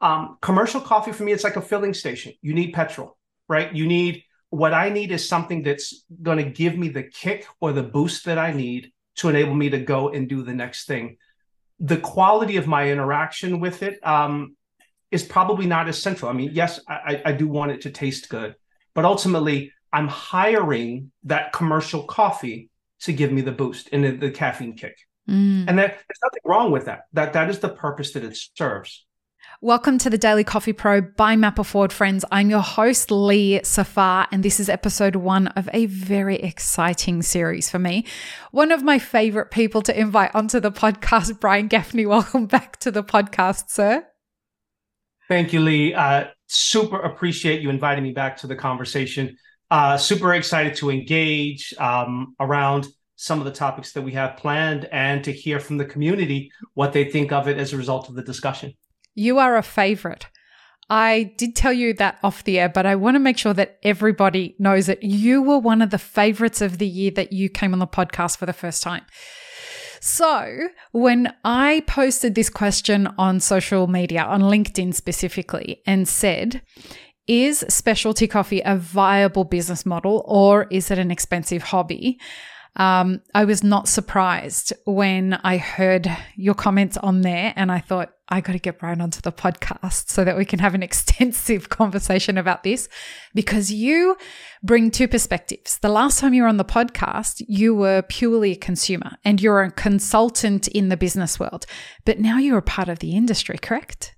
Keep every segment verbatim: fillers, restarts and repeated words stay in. Um, commercial coffee for me, it's like a filling station. You need petrol, right? You need, what I need is something that's going to give me the kick or the boost that I need to enable me to go and do the next thing. The quality of my interaction with it um, is probably not as central. I mean, yes, I, I do want it to taste good, but ultimately I'm hiring that commercial coffee to give me the boost and the, the caffeine kick. Mm. And that, there's nothing wrong with that. That that is the purpose that it serves. Welcome to the Daily Coffee Pro by Map It Forward, friends. I'm your host, Lee Safar, and this is episode one of a very exciting series for me. One of my favorite people to invite onto the podcast, Brian Gaffney. Welcome back to the podcast, sir. Thank you, Lee. Uh, super appreciate you inviting me back to the conversation. Uh, super excited to engage um, around some of the topics that we have planned and to hear from the community what they think of it as a result of the discussion. You are a favorite. I did tell you that off the air, but I want to make sure that everybody knows that you were one of the favorites of the year that you came on the podcast for the first time. So when I posted this question on social media, on LinkedIn specifically, and said, is specialty coffee a viable business model or is it an expensive hobby? Um, I was not surprised when I heard your comments on there, and I thought, I got to get Brian onto the podcast so that we can have an extensive conversation about this, because you bring two perspectives. The last time you were on the podcast, you were purely a consumer and you're a consultant in the business world, but now you're a part of the industry, correct?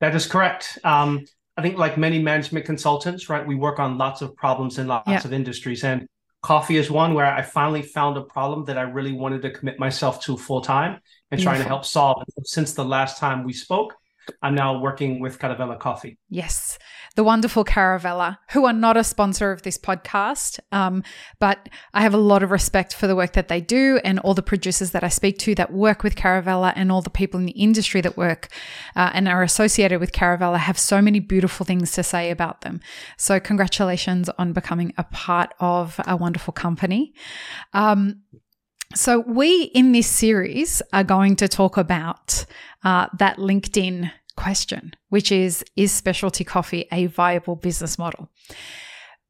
That is correct. Um, I think like many management consultants, right, we work on lots of problems in lots yeah. of industries, and coffee is one where I finally found a problem that I really wanted to commit myself to full time and trying Beautiful. to help solve. Since the last time we spoke, I'm now working with Caravela Coffee. Yes, the wonderful Caravela, who are not a sponsor of this podcast, um, but I have a lot of respect for the work that they do and all the producers that I speak to that work with Caravela, and all the people in the industry that work uh, and are associated with Caravela have so many beautiful things to say about them. So congratulations on becoming a part of a wonderful company. Um, so we in this series are going to talk about uh, that LinkedIn question, which is, is specialty coffee a viable business model?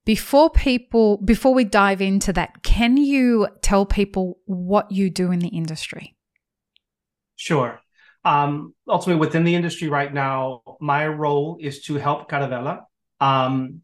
Before people, before we dive into that, can you tell people what you do in the industry? Sure. Um, ultimately, within the industry right now, my role is to help Caravela um,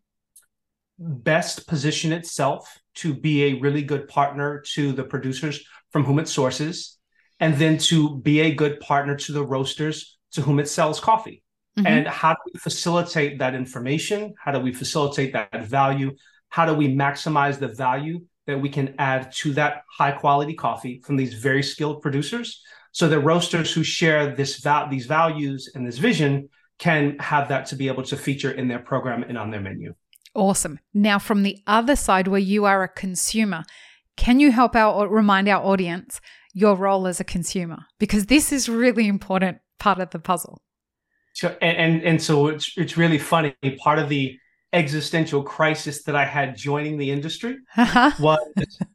best position itself to be a really good partner to the producers from whom it sources, and then to be a good partner to the roasters to whom it sells coffee. Mm-hmm. And how do we facilitate that information? How do we facilitate that value? How do we maximize the value that we can add to that high quality coffee from these very skilled producers, so that roasters who share this val- these values and this vision can have that to be able to feature in their program and on their menu? Awesome. Now, from the other side where you are a consumer, can you help our or remind our audience your role as a consumer? Because this is really important part of the puzzle. So, and, and, and so it's it's really funny. Part of the existential crisis that I had joining the industry uh-huh. was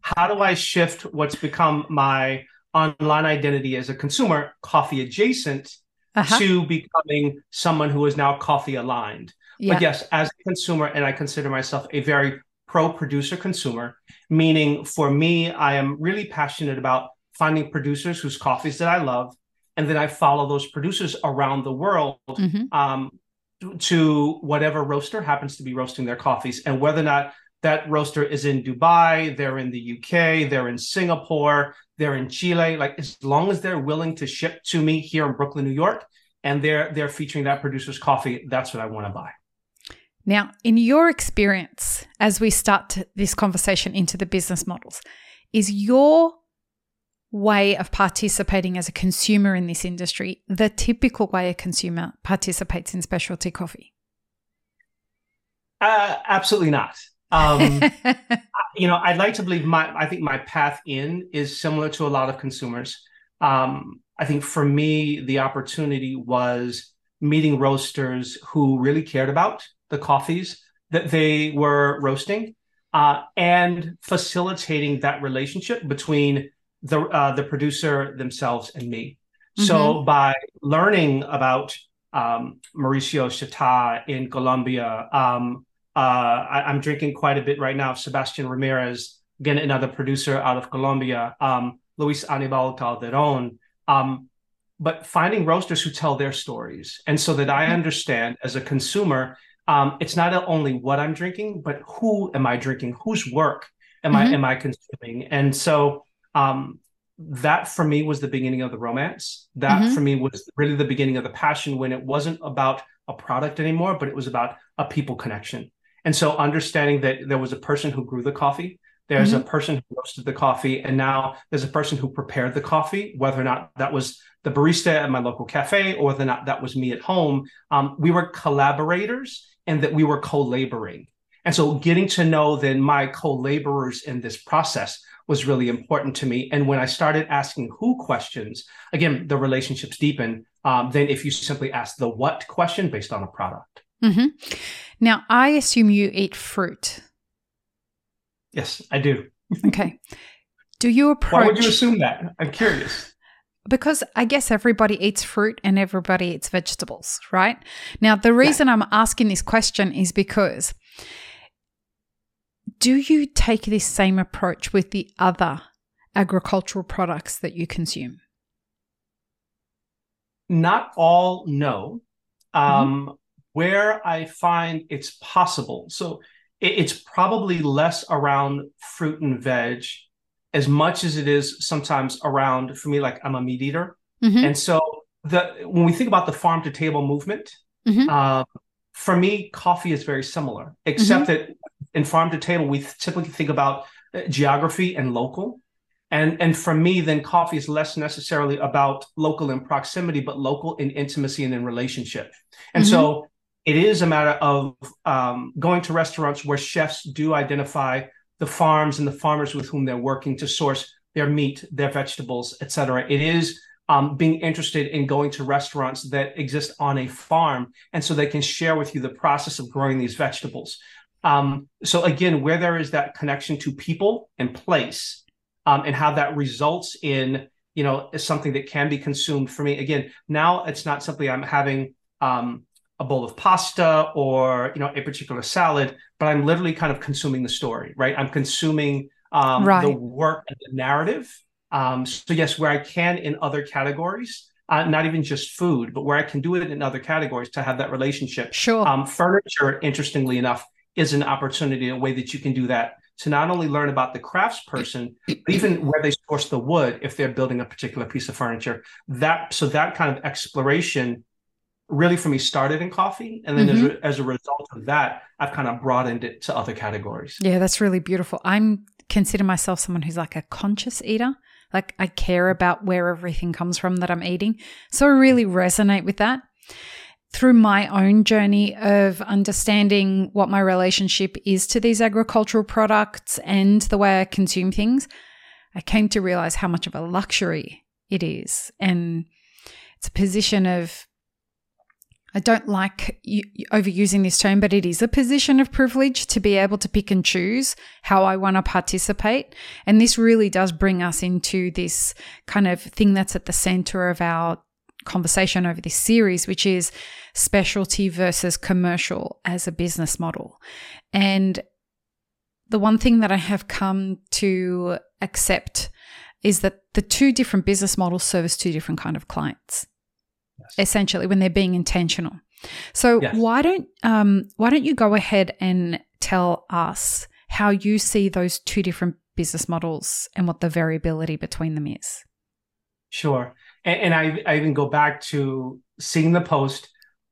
how do I shift what's become my online identity as a consumer, coffee adjacent, uh-huh. to becoming someone who is now coffee aligned? Yeah. But yes, as a consumer, and I consider myself a very pro-producer consumer, meaning for me, I am really passionate about finding producers whose coffees that I love, and then I follow those producers around the world mm-hmm. um, to whatever roaster happens to be roasting their coffees. And whether or not that roaster is in Dubai, they're in the U K, they're in Singapore, they're in Chile, like as long as they're willing to ship to me here in Brooklyn, New York, and they're they're featuring that producer's coffee, that's what I want to buy. Now, in your experience, as we start this conversation into the business models, is your way of participating as a consumer in this industry the typical way a consumer participates in specialty coffee? Uh, absolutely not. Um, you know, I'd like to believe my, I think my path in is similar to a lot of consumers. Um, I think for me, the opportunity was meeting roasters who really cared about the coffees that they were roasting, uh, and facilitating that relationship between the uh, the producer themselves and me. Mm-hmm. So by learning about um, Mauricio Chita in Colombia. Um, uh, I, I'm drinking quite a bit right now. Sebastian Ramirez, again, another producer out of Colombia. Um, Luis Anibal Calderon. Um, but finding roasters who tell their stories. And so that I understand as a consumer, um, it's not only what I'm drinking, but who am I drinking? Whose work am mm-hmm. I am I consuming? And so um, that for me was the beginning of the romance. That mm-hmm. for me was really the beginning of the passion, when it wasn't about a product anymore, but it was about a people connection. And so understanding that there was a person who grew the coffee, there's mm-hmm. a person who roasted the coffee, and now there's a person who prepared the coffee, whether or not that was the barista at my local cafe or whether or not that was me at home. Um, we were collaborators, and that we were co-laboring. And so getting to know then my co-laborers in this process was really important to me. And when I started asking who questions, again, the relationships deepen um, than if you simply ask the what question based on a product. Mm-hmm. Now, I assume you ate fruit. Yes, I do. Okay. Do you approach... Why would you assume that? I'm curious. Because I guess everybody eats fruit and everybody eats vegetables, right? Now, the reason yeah. I'm asking this question is because do you take this same approach with the other agricultural products that you consume? Not all, no. Um, mm-hmm. Where I find it's possible. So it's probably less around fruit and veg as much as it is sometimes around, for me, like I'm a meat eater. Mm-hmm. And so the when we think about the farm to table movement, mm-hmm. uh, for me, coffee is very similar, except mm-hmm. that in farm to table, we typically think about geography and local. And, and for me, then coffee is less necessarily about local in proximity, but local in intimacy and in relationship. And mm-hmm. so it is a matter of um, going to restaurants where chefs do identify the farms and the farmers with whom they're working to source their meat, their vegetables, et cetera. It is um, being interested in going to restaurants that exist on a farm, and so they can share with you the process of growing these vegetables. Um, so again, where there is that connection to people and place, um, and how that results in, you know, is something that can be consumed for me. Again, now it's not simply I'm having um, a bowl of pasta or, you know, a particular salad, but I'm literally kind of consuming the story, right? I'm consuming um, right. the work and the narrative. Um, so yes, where I can in other categories, uh, not even just food, but where I can do it in other categories to have that relationship. Sure. Um, furniture, interestingly enough, is an opportunity, a way that you can do that, to not only learn about the craftsperson, but even where they source the wood if they're building a particular piece of furniture. That so that kind of exploration really for me started in coffee, and then mm-hmm. as, a, as a result of that, I've kind of broadened it to other categories. Yeah, that's really beautiful. I'm consider myself someone who's like a conscious eater. Like I care about where everything comes from that I'm eating. So I really resonate with that. Through my own journey of understanding what my relationship is to these agricultural products and the way I consume things, I came to realize how much of a luxury it is. And it's a position of, I don't like overusing this term, but it is a position of privilege to be able to pick and choose how I want to participate. And this really does bring us into this kind of thing that's at the center of our conversation over this series, which is specialty versus commercial as a business model. And the one thing that I have come to accept is that the two different business models service two different kind of clients, yes. essentially, when they're being intentional. So yes. why don't um, why don't you go ahead and tell us how you see those two different business models and what the variability between them is? Sure. And I, I even go back to seeing the post,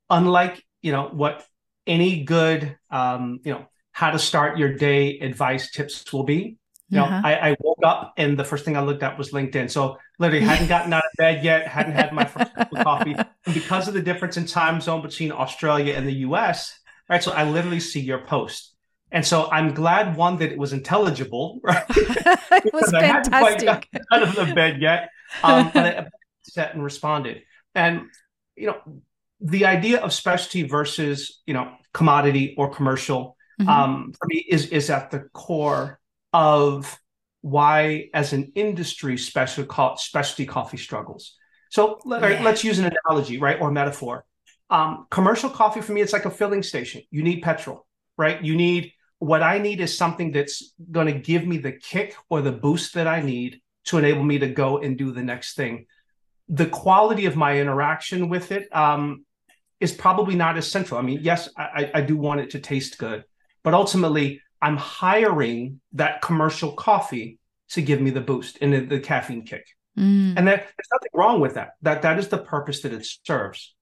unlike, you know, what any good, um, you know, how to start your day advice tips will be. You uh-huh. know, I, I woke up and the first thing I looked at was LinkedIn. So literally hadn't gotten out of bed yet, hadn't had my first cup of coffee. And because of the difference in time zone between Australia and the U S, right? So I literally see your post. And so I'm glad, one, that it was intelligible, right? It was I fantastic. I hadn't quite gotten out of the bed yet. Um, but I, set and responded. And, you know, the idea of specialty versus, you know, commodity or commercial, mm-hmm. um, for me is, is at the core of why as an industry special co- specialty coffee struggles. So let, yeah. right, let's use an analogy, right? Or metaphor. Um, commercial coffee for me, it's like a filling station. You need petrol, right? You need, what I need is something that's going to give me the kick or the boost that I need to enable me to go and do the next thing. The quality of my interaction with it um, is probably not as central. I mean, yes, I, I do want it to taste good, but ultimately I'm hiring that commercial coffee to give me the boost and the, the caffeine kick. Mm. And that, there's nothing wrong with that. That that is the purpose that it serves.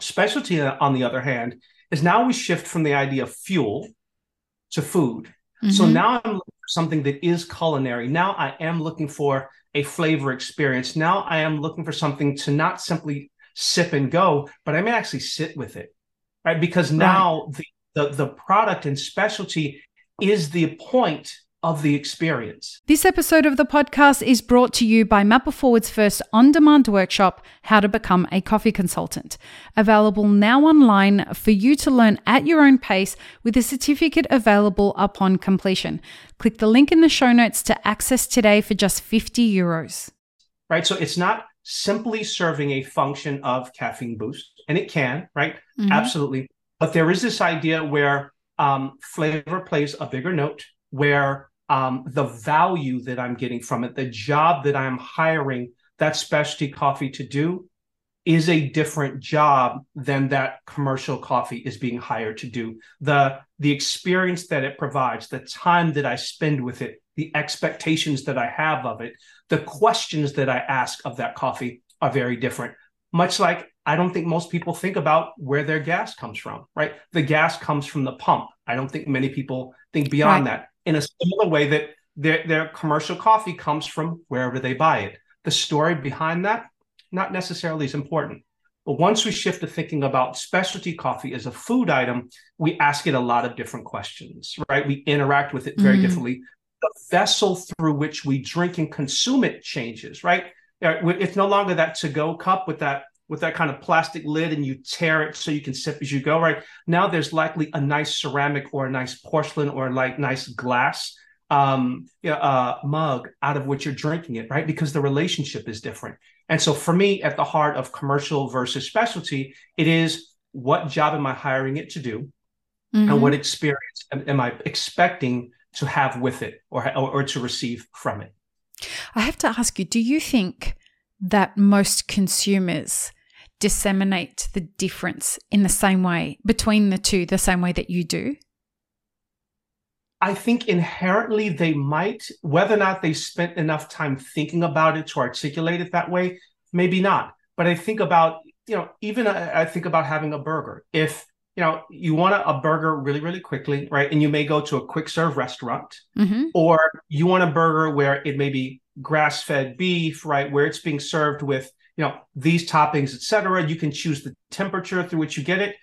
Specialty, on the other hand, is now we shift from the idea of fuel to food. Mm-hmm. So now I'm looking for something that is culinary. Now I am looking for a flavor experience. Now I am looking for something to not simply sip and go, but I may actually sit with it, right? Because now right. the, the the product and specialty is the point of the experience. This episode of the podcast is brought to you by Map It Forward's first on-demand workshop, How to Become a Coffee Consultant, available now online for you to learn at your own pace with a certificate available upon completion. Click the link in the show notes to access today for just fifty euros. Right, so it's not simply serving a function of caffeine boost, and it can, right? Mm-hmm. Absolutely. But there is this idea where um, flavor plays a bigger note, where Um, the value that I'm getting from it, the job that I'm hiring that specialty coffee to do is a different job than that commercial coffee is being hired to do. The, the experience that it provides, the time that I spend with it, the expectations that I have of it, the questions that I ask of that coffee are very different. Much like I don't think most people think about where their gas comes from, right? The gas comes from the pump. I don't think many people think beyond right. that. In a similar way that their, their commercial coffee comes from wherever they buy it. The story behind that, not necessarily as important. But once we shift to thinking about specialty coffee as a food item, we ask it a lot of different questions, right? We interact with it very mm-hmm. differently. The vessel through which we drink and consume it changes, right? It's no longer that to-go cup with that with that kind of plastic lid and you tear it so you can sip as you go, right? Now there's likely a nice ceramic or a nice porcelain or a like nice glass um, uh, mug out of which you're drinking it, right? Because the relationship is different. And so for me, at the heart of commercial versus specialty, it is what job am I hiring it to do? Mm-hmm. And what experience am, am I expecting to have with it or, or, or to receive from it? I have to ask you, do you think that most consumers disseminate the difference in the same way between the two, the same way that you do? I think inherently they might. Whether or not they spent enough time thinking about it to articulate it that way, maybe not. But I think about, you know, even I think about having a burger. If, you know, you want a burger really, really quickly, right? And you may go to a quick serve restaurant, mm-hmm. or you want a burger where it may be grass-fed beef, right? Where it's being served with, you know, these toppings, et cetera. You can choose the temperature through which you get it.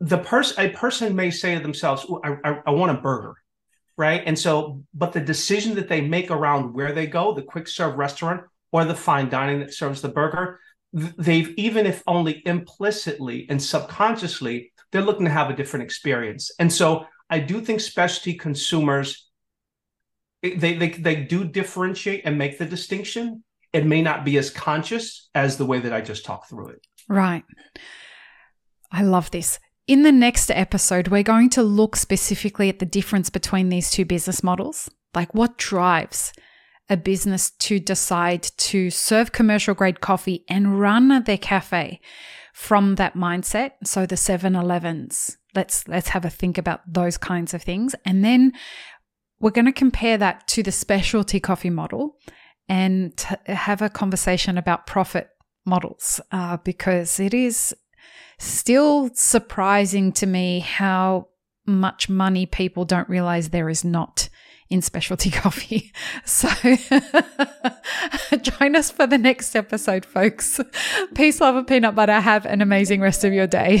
The person, a person may say to themselves, I, I, I want a burger, right? And so, but the decision that they make around where they go, the quick serve restaurant or the fine dining that serves the burger, they've, even if only implicitly and subconsciously, they're looking to have a different experience. And so I do think specialty consumers, they, they, they do differentiate and make the distinction. It may not be as conscious as the way that I just talked through it. Right. I love this. In the next episode, we're going to look specifically at the difference between these two business models. Like, what drives a business to decide to serve commercial grade coffee and run their cafe from that mindset? So the seven elevens, let's, let's have a think about those kinds of things. And then we're going to compare that to the specialty coffee model and t- have a conversation about profit models uh, because it is still surprising to me how much money people don't realize there is not in specialty coffee. So join us for the next episode, folks. Peace, love, and peanut butter. Have an amazing rest of your day.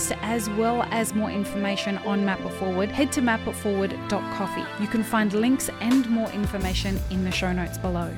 as well as more information on Map It Forward, head to map it forward dot coffee. You can find links and more information in the show notes below.